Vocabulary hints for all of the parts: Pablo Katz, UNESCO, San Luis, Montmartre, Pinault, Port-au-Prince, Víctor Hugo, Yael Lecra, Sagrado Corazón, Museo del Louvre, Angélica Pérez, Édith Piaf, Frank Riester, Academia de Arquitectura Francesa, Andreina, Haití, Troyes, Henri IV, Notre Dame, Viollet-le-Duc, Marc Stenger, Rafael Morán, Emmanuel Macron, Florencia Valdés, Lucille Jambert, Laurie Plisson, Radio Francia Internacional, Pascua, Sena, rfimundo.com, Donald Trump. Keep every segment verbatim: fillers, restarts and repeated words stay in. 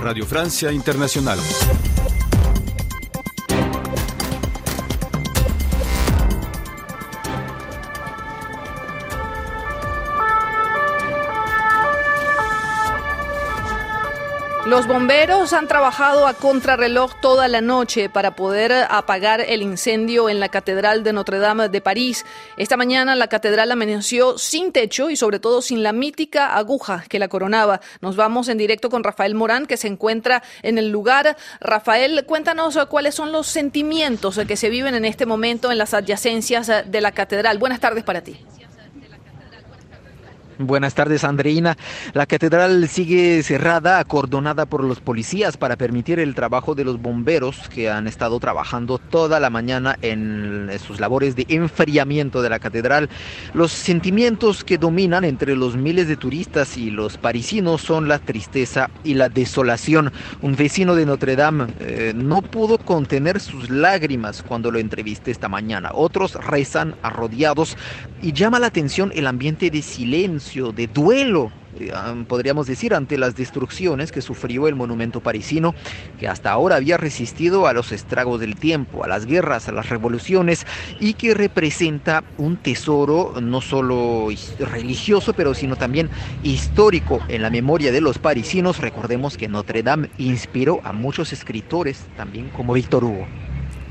Radio Francia Internacional. Los bomberos han trabajado a contrarreloj toda la noche para poder apagar el incendio en la Catedral de Notre Dame de París. Esta mañana la catedral amaneció sin techo y sobre todo sin la mítica aguja que la coronaba. Nos vamos en directo con Rafael Morán, que se encuentra en el lugar. Rafael, cuéntanos cuáles son los sentimientos que se viven en este momento en las adyacencias de la catedral. Buenas tardes para ti. Buenas tardes, Andreina. La catedral sigue cerrada, acordonada por los policías para permitir el trabajo de los bomberos que han estado trabajando toda la mañana en sus labores de enfriamiento de la catedral. Los sentimientos que dominan entre los miles de turistas y los parisinos son la tristeza y la desolación. Un vecino de Notre Dame eh, no pudo contener sus lágrimas cuando lo entrevisté esta mañana. Otros rezan arrodillados y llama la atención el ambiente de silencio, de duelo, podríamos decir, ante las destrucciones que sufrió el monumento parisino, que hasta ahora había resistido a los estragos del tiempo, a las guerras, a las revoluciones, y que representa un tesoro no solo religioso, pero sino también histórico en la memoria de los parisinos. Recordemos que Notre Dame inspiró a muchos escritores, también como Víctor Hugo.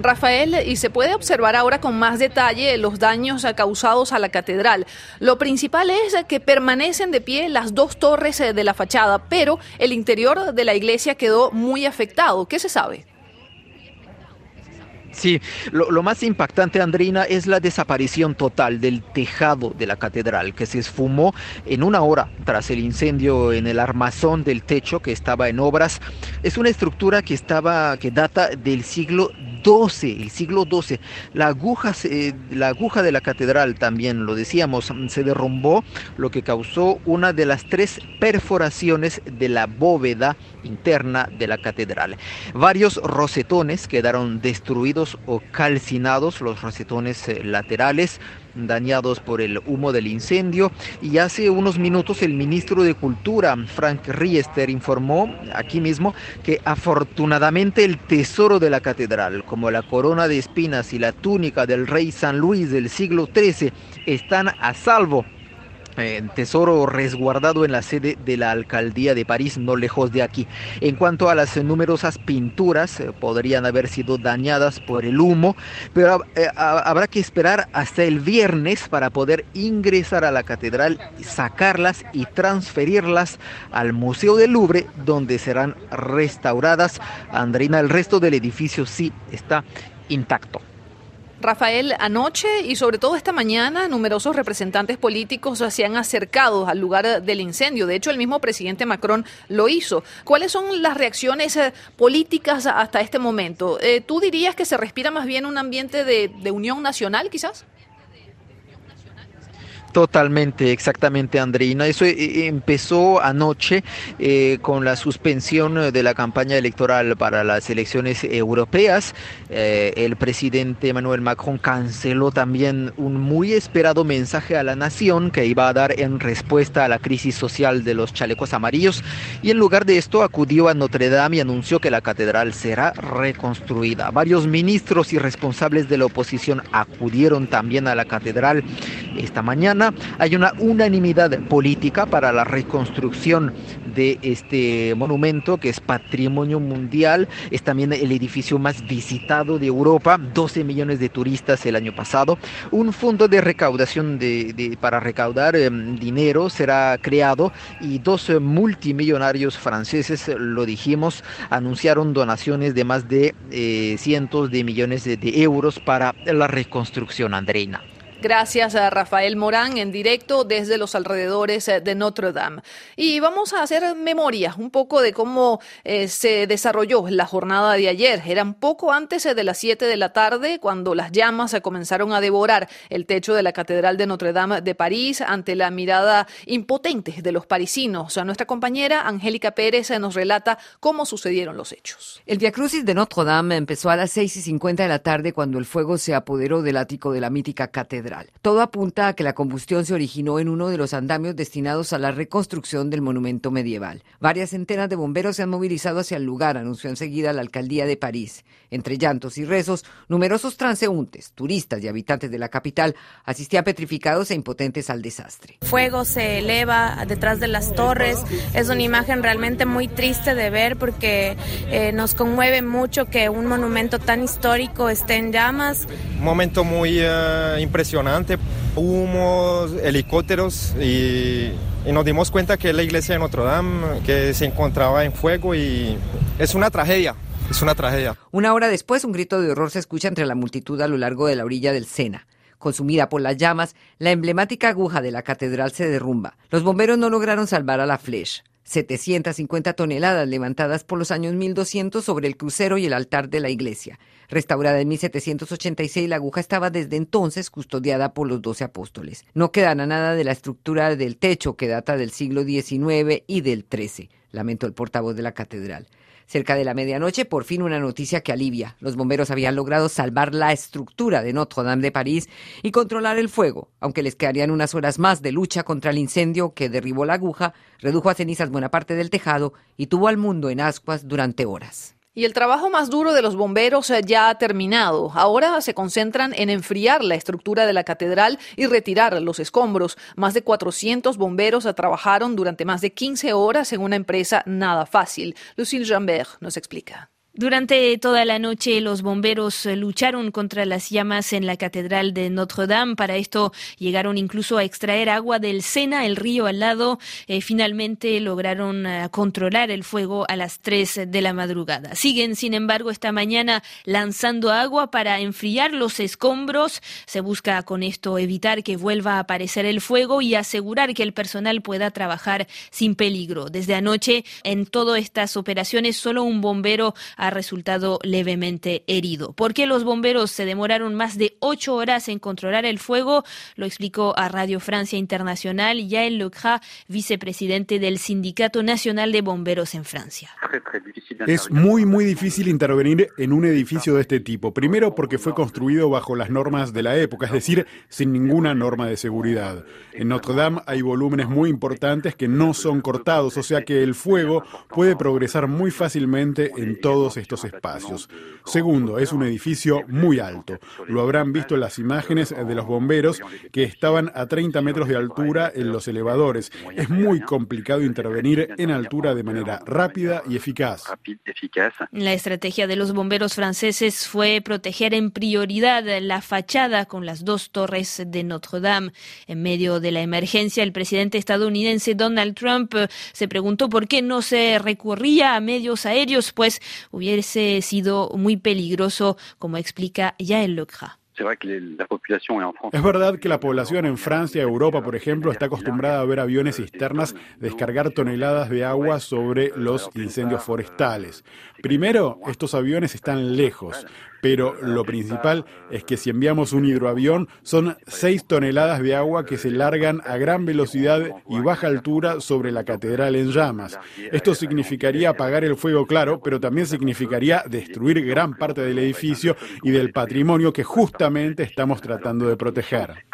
Rafael, y se puede observar ahora con más detalle los daños causados a la catedral. Lo principal es que permanecen de pie las dos torres de la fachada, pero el interior de la iglesia quedó muy afectado. ¿Qué se sabe? Sí, lo, lo más impactante, Andreina, es la desaparición total del tejado de la catedral, que se esfumó en una hora tras el incendio en el armazón del techo que estaba en obras. Es una estructura que estaba, que data del siglo doce, el siglo doce. La aguja, se, la aguja de la catedral, también lo decíamos, se derrumbó, lo que causó una de las tres perforaciones de la bóveda interna de la catedral. Varios rosetones quedaron destruidos o calcinados, los rosetones laterales dañados por el humo del incendio, y hace unos minutos el ministro de Cultura, Frank Riester, informó aquí mismo que afortunadamente el tesoro de la catedral, como la corona de espinas y la túnica del rey San Luis del siglo trece, están a salvo. Eh, tesoro resguardado en la sede de la alcaldía de París, no lejos de aquí. En cuanto a las numerosas pinturas, eh, podrían haber sido dañadas por el humo, pero eh, a, habrá que esperar hasta el viernes para poder ingresar a la catedral, sacarlas y transferirlas al Museo del Louvre, donde serán restauradas. Andreina, el resto del edificio sí está intacto. Rafael, anoche y sobre todo esta mañana, numerosos representantes políticos se han acercado al lugar del incendio. De hecho, el mismo presidente Macron lo hizo. ¿Cuáles son las reacciones políticas hasta este momento? Eh, ¿Tú dirías que se respira más bien un ambiente de, de unión nacional, quizás? Totalmente, exactamente, Andreina. Eso empezó anoche eh, con la suspensión de la campaña electoral para las elecciones europeas. Eh, el presidente Emmanuel Macron canceló también un muy esperado mensaje a la nación que iba a dar en respuesta a la crisis social de los chalecos amarillos, y en lugar de esto acudió a Notre Dame y anunció que la catedral será reconstruida. Varios ministros y responsables de la oposición acudieron también a la catedral esta mañana. Hay una unanimidad política para la reconstrucción de este monumento, que es patrimonio mundial. Es también el edificio más visitado de Europa, doce millones de turistas el año pasado. Un fondo de recaudación de, de, para recaudar eh, dinero será creado, y dos multimillonarios franceses, lo dijimos, anunciaron donaciones de más de eh, cientos de millones de, de euros para la reconstrucción, Andreina. Gracias a Rafael Morán en directo desde los alrededores de Notre Dame. Y vamos a hacer memoria un poco de cómo eh, se desarrolló la jornada de ayer. Era un poco antes de las siete de la tarde cuando las llamas comenzaron a devorar el techo de la Catedral de Notre Dame de París ante la mirada impotente de los parisinos. A nuestra compañera Angélica Pérez nos relata cómo sucedieron los hechos. El viacrucis de Notre Dame empezó a las seis y cincuenta de la tarde cuando el fuego se apoderó del ático de la mítica catedral. catedral. Todo apunta a que la combustión se originó en uno de los andamios destinados a la reconstrucción del monumento medieval. Varias centenas de bomberos se han movilizado hacia el lugar, anunció enseguida la alcaldía de París. Entre llantos y rezos, numerosos transeúntes, turistas y habitantes de la capital asistían petrificados e impotentes al desastre. Fuego se eleva detrás de las torres. Es una imagen realmente muy triste de ver porque eh, nos conmueve mucho que un monumento tan histórico esté en llamas. Un momento muy uh, impresionante. Humos, helicópteros y, y nos dimos cuenta que la iglesia de Notre Dame que se encontraba en fuego y es una tragedia. Es una tragedia. Una hora después, un grito de horror se escucha entre la multitud a lo largo de la orilla del Sena. Consumida por las llamas, la emblemática aguja de la catedral se derrumba. Los bomberos no lograron salvar a la flèche. setecientas cincuenta toneladas levantadas por los años mil doscientos sobre el crucero y el altar de la iglesia. Restaurada en mil setecientos ochenta y seis, la aguja estaba desde entonces custodiada por los doce apóstoles. No queda nada de la estructura del techo que data del siglo diecinueve y del trece, lamentó el portavoz de la catedral. Cerca de la medianoche, por fin una noticia que alivia. Los bomberos habían logrado salvar la estructura de Notre Dame de París y controlar el fuego, aunque les quedarían unas horas más de lucha contra el incendio que derribó la aguja, redujo a cenizas buena parte del tejado y tuvo al mundo en ascuas durante horas. Y el trabajo más duro de los bomberos ya ha terminado. Ahora se concentran en enfriar la estructura de la catedral y retirar los escombros. Más de cuatrocientos bomberos trabajaron durante más de quince horas en una empresa nada fácil. Lucille Jambert nos explica. Durante toda la noche los bomberos lucharon contra las llamas en la Catedral de Notre Dame. Para esto llegaron incluso a extraer agua del Sena, el río al lado. Eh, finalmente lograron eh, controlar el fuego a las tres de la madrugada. Siguen, sin embargo, esta mañana lanzando agua para enfriar los escombros. Se busca con esto evitar que vuelva a aparecer el fuego y asegurar que el personal pueda trabajar sin peligro. Desde anoche, en todas estas operaciones, solo un bombero ha resultado levemente herido. ¿Por qué los bomberos se demoraron más de ocho horas en controlar el fuego? Lo explicó a Radio Francia Internacional Yael Lecra, vicepresidente del Sindicato Nacional de Bomberos en Francia. Es muy, muy difícil intervenir en un edificio de este tipo. Primero porque fue construido bajo las normas de la época, es decir, sin ninguna norma de seguridad. En Notre Dame hay volúmenes muy importantes que no son cortados, o sea que el fuego puede progresar muy fácilmente en todo estos espacios. Segundo, es un edificio muy alto. Lo habrán visto en las imágenes de los bomberos que estaban a treinta metros de altura en los elevadores. Es muy complicado intervenir en altura de manera rápida y eficaz. La estrategia de los bomberos franceses fue proteger en prioridad la fachada con las dos torres de Notre Dame. En medio de la emergencia, el presidente estadounidense Donald Trump se preguntó por qué no se recurría a medios aéreos, pues hubiese sido muy peligroso, como explica Yael Lecra. Es verdad que la población en Francia, Europa, por ejemplo, está acostumbrada a ver aviones cisternas descargar toneladas de agua sobre los incendios forestales. Primero, estos aviones están lejos, pero lo principal es que si enviamos un hidroavión, son seis toneladas de agua que se largan a gran velocidad y baja altura sobre la catedral en llamas. Esto significaría apagar el fuego, claro, pero también significaría destruir gran parte del edificio y del patrimonio que justamente estamos tratando de proteger.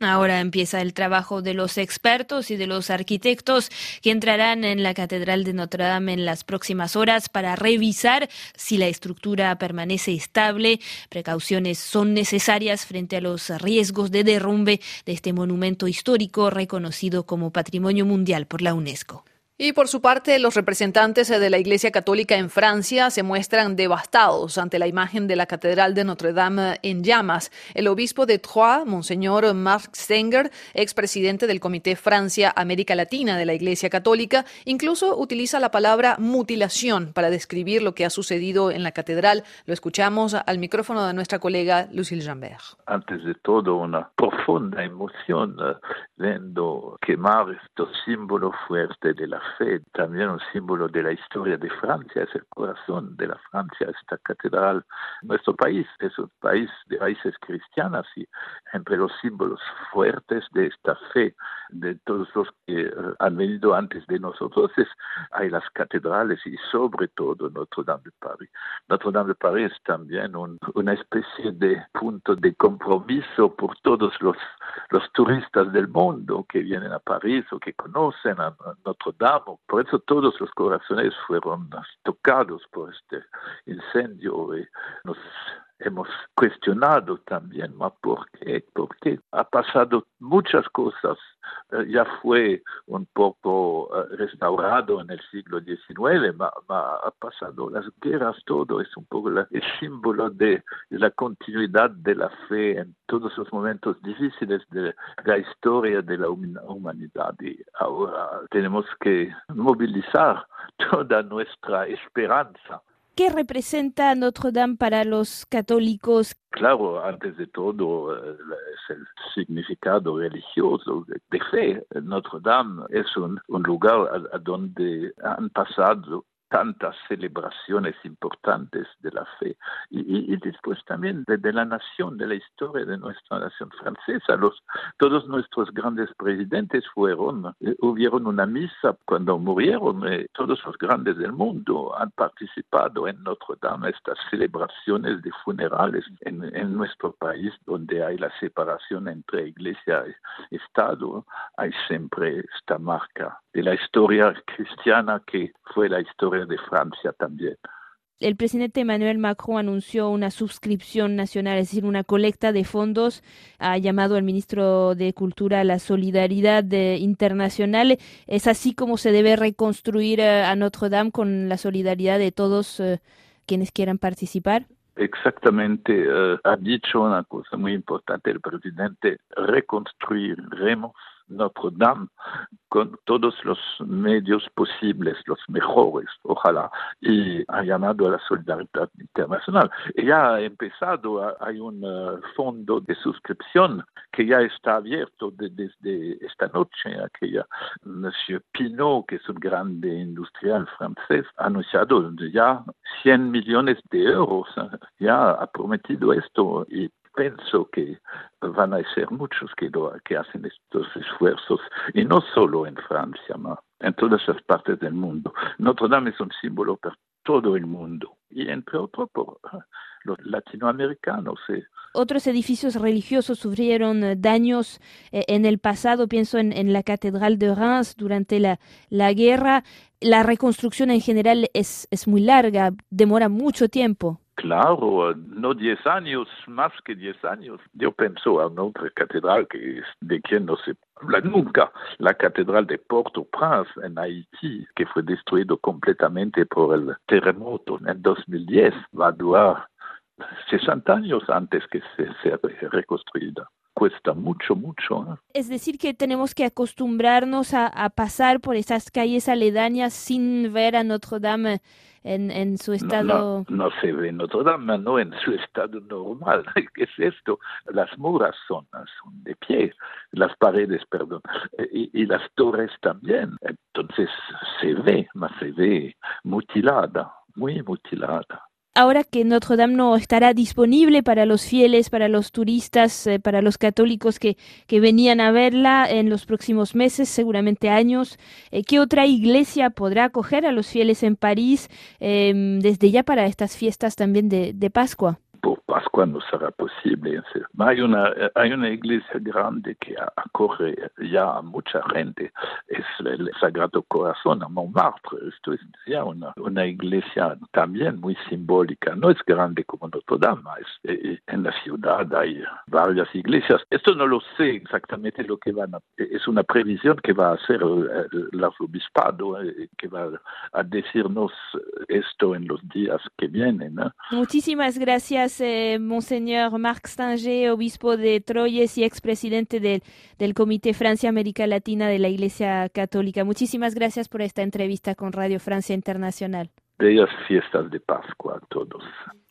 Ahora empieza el trabajo de los expertos y de los arquitectos que entrarán en la Catedral de Notre Dame en las próximas horas para revisar si la estructura permanece estable. Precauciones son necesarias frente a los riesgos de derrumbe de este monumento histórico reconocido como Patrimonio Mundial por la UNESCO. Y por su parte, los representantes de la Iglesia Católica en Francia se muestran devastados ante la imagen de la Catedral de Notre Dame en llamas. El obispo de Troyes, Monseñor Marc Stenger, expresidente del Comité Francia-América Latina de la Iglesia Católica, incluso utiliza la palabra mutilación para describir lo que ha sucedido en la Catedral. Lo escuchamos al micrófono de nuestra colega Lucille Jambert. Antes de todo, una profunda emoción viendo quemar estos símbolos fuertes de la fue también un símbolo de la historia de Francia, es el corazón de la Francia, esta catedral. Nuestro país es un país de raíces cristianas y entre los símbolos fuertes de esta fe de todos los que han venido antes de nosotros hay las catedrales y sobre todo Notre Dame de París. Notre Dame de París es también un, una especie de punto de compromiso por todos los, los turistas del mundo que vienen a París o que conocen a Notre Dame. Por eso todos los corazones fueron tocados por este incendio y nos hemos cuestionado también, ¿por qué? ¿Por qué? Ha pasado muchas cosas. Ya fue un poco restaurado en el siglo diecinueve, ma, ma ha pasado las guerras, todo es un poco la, el símbolo de la continuidad de la fe en todos los momentos difíciles de la historia de la humanidad. Y ahora tenemos que movilizar toda nuestra esperanza. ¿Qué representa Notre Dame para los católicos? Claro, antes de todo es el significado religioso de fe. Notre Dame es un, un lugar a, a donde han pasado tantas celebraciones importantes de la fe y, y, y después también de, de la nación, de la historia de nuestra nación francesa. Los, todos nuestros grandes presidentes fueron, eh, hubieron una misa cuando murieron, eh, todos los grandes del mundo han participado en Notre Dame, estas celebraciones de funerales en, en nuestro país donde hay la separación entre iglesia y Estado, hay siempre esta marca de la historia cristiana que fue la historia de Francia también. El presidente Emmanuel Macron anunció una suscripción nacional, es decir, una colecta de fondos. Ha llamado al ministro de Cultura a la solidaridad eh, internacional. ¿Es así como se debe reconstruir eh, a Notre Dame, con la solidaridad de todos eh, quienes quieran participar? Exactamente, eh, ha dicho una cosa muy importante el presidente: reconstruiremos Notre Dame con todos los medios posibles, los mejores, ojalá, y ha llamado a la solidaridad internacional. Ya ha empezado, hay un fondo de suscripción que ya está abierto desde esta noche. Aquella Monsieur Pinault, que es un grande industrial francés, ha anunciado ya cien millones de euros, ya ha prometido esto y pienso que van a ser muchos que, lo, que hacen estos esfuerzos, y no solo en Francia, sino en todas las partes del mundo. Notre Dame es un símbolo para todo el mundo, y entre otros por los latinoamericanos. Eh. Otros edificios religiosos sufrieron daños eh, en el pasado, pienso en, en la Catedral de Reims durante la, la guerra. La reconstrucción en general es, es muy larga, demora mucho tiempo. Claro, no diez años, más que diez años. Yo pienso en otra catedral que es de quien no se habla nunca, la catedral de Port-au-Prince en Haití, que fue destruida completamente por el terremoto en dos mil diez. Va a durar sesenta años antes que se sea reconstruida. Cuesta mucho, mucho. ¿eh? Es decir, que tenemos que acostumbrarnos a, a pasar por esas calles aledañas sin ver a Notre Dame en, en su estado... No, no, no se ve Notre Dame, no en su estado normal. ¿Qué es esto? Las muras son, son de pie, las paredes, perdón, y, y las torres también. Entonces se ve, más se ve mutilada, muy mutilada. Ahora que Notre Dame no estará disponible para los fieles, para los turistas, eh, para los católicos que, que venían a verla en los próximos meses, seguramente años, eh, ¿qué otra iglesia podrá acoger a los fieles en París eh, desde ya para estas fiestas también de, de Pascua? Por Pascua no será posible. Hay una, hay una iglesia grande que acoge ya a mucha gente. Es el Sagrado Corazón a Montmartre. Esto es ya una, una iglesia también muy simbólica. No es grande como Notre Dame. Es, en la ciudad hay varias iglesias. Esto no lo sé exactamente lo que van a... Es una previsión que va a hacer el arzobispado, que va a decirnos esto en los días que vienen. Muchísimas gracias. Eh, Monseñor Marc Stenger, obispo de Troyes y expresidente del, del Comité Francia-América Latina de la Iglesia Católica. Muchísimas gracias por esta entrevista con Radio Francia Internacional. Bellas fiestas de Pascua a todos.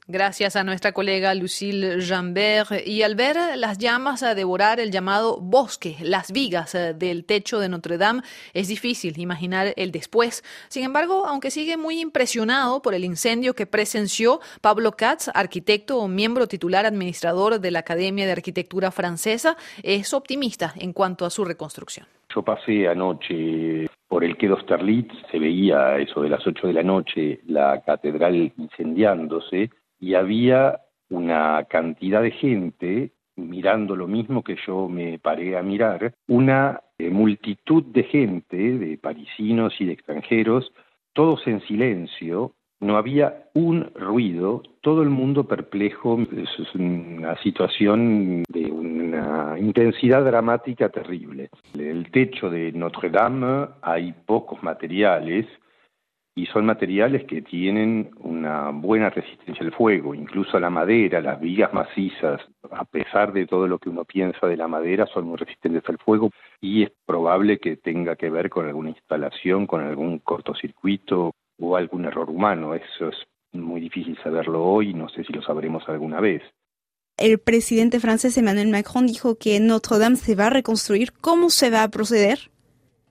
Gracias a nuestra colega Lucille Jambert. Y al ver las llamas a devorar el llamado bosque, las vigas del techo de Notre Dame, es difícil imaginar el después. Sin embargo, aunque sigue muy impresionado por el incendio que presenció, Pablo Katz, arquitecto, miembro titular administrador de la Academia de Arquitectura Francesa, es optimista en cuanto a su reconstrucción. Yo pasé anoche por el Quai d'Austerlitz, se veía eso de las ocho de la noche, la catedral incendiándose, y había una cantidad de gente mirando lo mismo que yo me paré a mirar, una multitud de gente, de parisinos y de extranjeros, todos en silencio, no había un ruido, todo el mundo perplejo. Es una situación de una intensidad dramática terrible. En el techo de Notre Dame hay pocos materiales, y son materiales que tienen una buena resistencia al fuego, incluso a la madera, las vigas macizas, a pesar de todo lo que uno piensa de la madera, son muy resistentes al fuego, y es probable que tenga que ver con alguna instalación, con algún cortocircuito o algún error humano. Eso es muy difícil saberlo hoy, no sé si lo sabremos alguna vez. El presidente francés Emmanuel Macron dijo que Notre Dame se va a reconstruir. ¿Cómo se va a proceder?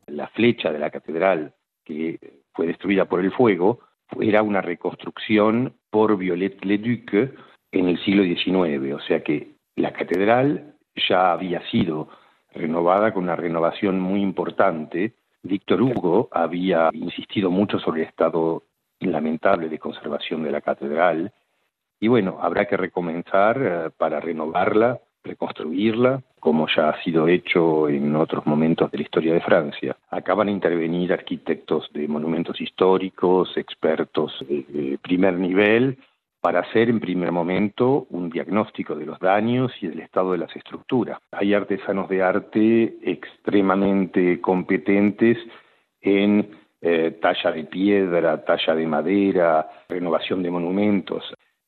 La flecha de la catedral, que fue destruida por el fuego, era una reconstrucción por Viollet-le-Duc en el siglo diecinueve, o sea que la catedral ya había sido renovada con una renovación muy importante. Víctor Hugo había insistido mucho sobre el estado lamentable de conservación de la catedral, y bueno, habrá que recomenzar para renovarla, reconstruirla, como ya ha sido hecho en otros momentos de la historia de Francia. Acá van a intervenir arquitectos de monumentos históricos, expertos de, de primer nivel, para hacer en primer momento un diagnóstico de los daños y del estado de las estructuras. Hay artesanos de arte extremadamente competentes en eh, talla de piedra, talla de madera, renovación de monumentos.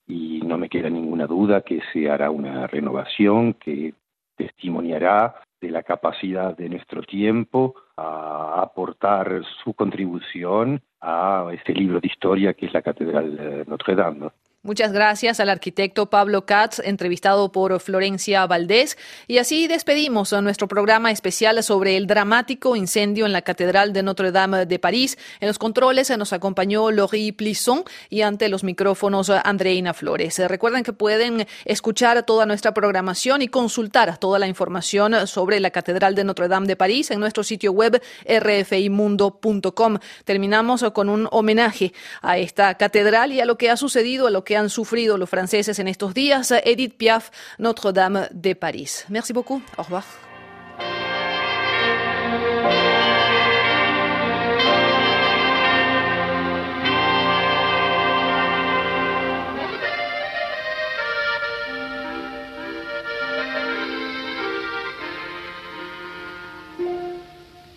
Y no me queda ninguna duda que se hará una renovación que testimoniará de la capacidad de nuestro tiempo a aportar su contribución a este libro de historia que es la Catedral de Notre Dame. Muchas gracias al arquitecto Pablo Katz, entrevistado por Florencia Valdés. Y así despedimos a nuestro programa especial sobre el dramático incendio en la Catedral de Notre Dame de París. En los controles nos acompañó Laurie Plisson y ante los micrófonos Andreina Flores. Recuerden que pueden escuchar toda nuestra programación y consultar toda la información sobre la Catedral de Notre Dame de París en nuestro sitio web erre efe i mundo punto com. Terminamos con un homenaje a esta catedral y a lo que ha sucedido, a lo que que han sufrido los franceses en estos días. Édith Piaf, Notre-Dame de París. Merci beaucoup. Au revoir.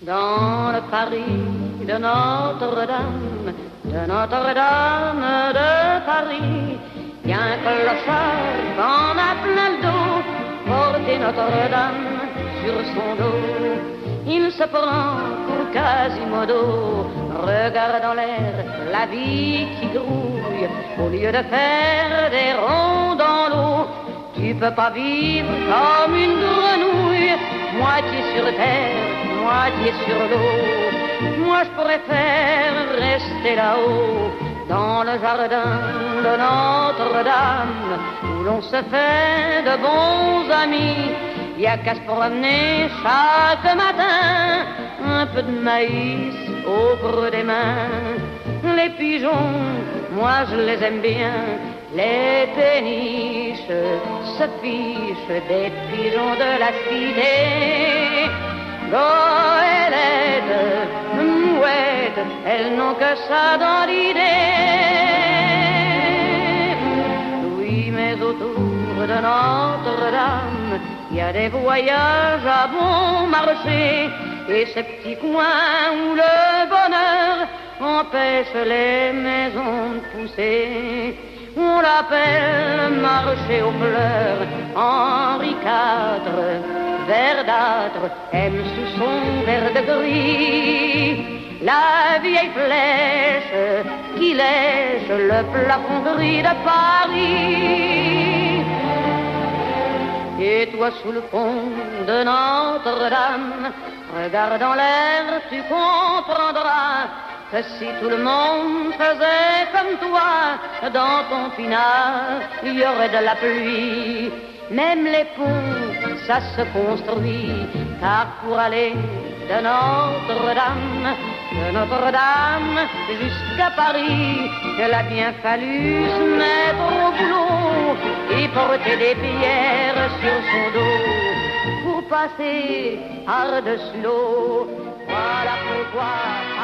Dans le Paris de Notre-Dame, de Notre-Dame de Paris, bien que le char en a plein le dos, porter Notre-Dame sur son dos. Il se prend pour Quasimodo, regarde en l'air la vie qui grouille, au lieu de faire des ronds dans l'eau. Tu peux pas vivre comme une grenouille, moitié sur terre, moitié sur l'eau. Moi je préfère rester là-haut, dans le jardin de Notre-Dame, où l'on se fait de bons amis. Y a qu'à se promener chaque matin, un peu de maïs au creux des mains. Les pigeons, moi je les aime bien, les péniches se fichent des pigeons de la cité. Goélette, elles n'ont que ça dans l'idée. Oui, mais autour de Notre-Dame, il y a des voyages à bon marché, et ces petits coins où le bonheur empêche les maisons de pousser. On l'appelle marché aux fleurs. Henri quatre, verdâtre, aime sous son vert de gris la vieille flèche qui lèche le plafond gris de Paris. Et toi sous le pont de Notre-Dame, regardant l'air, tu comprendras que si tout le monde faisait comme toi, dans ton pinard, il y aurait de la pluie. Même les ponts, ça se construit, car pour aller de Notre-Dame, de Notre-Dame jusqu'à Paris, il a bien fallu se mettre au boulot et porter des pierres sur son dos pour passer par-dessus l'eau. Voilà pourquoi...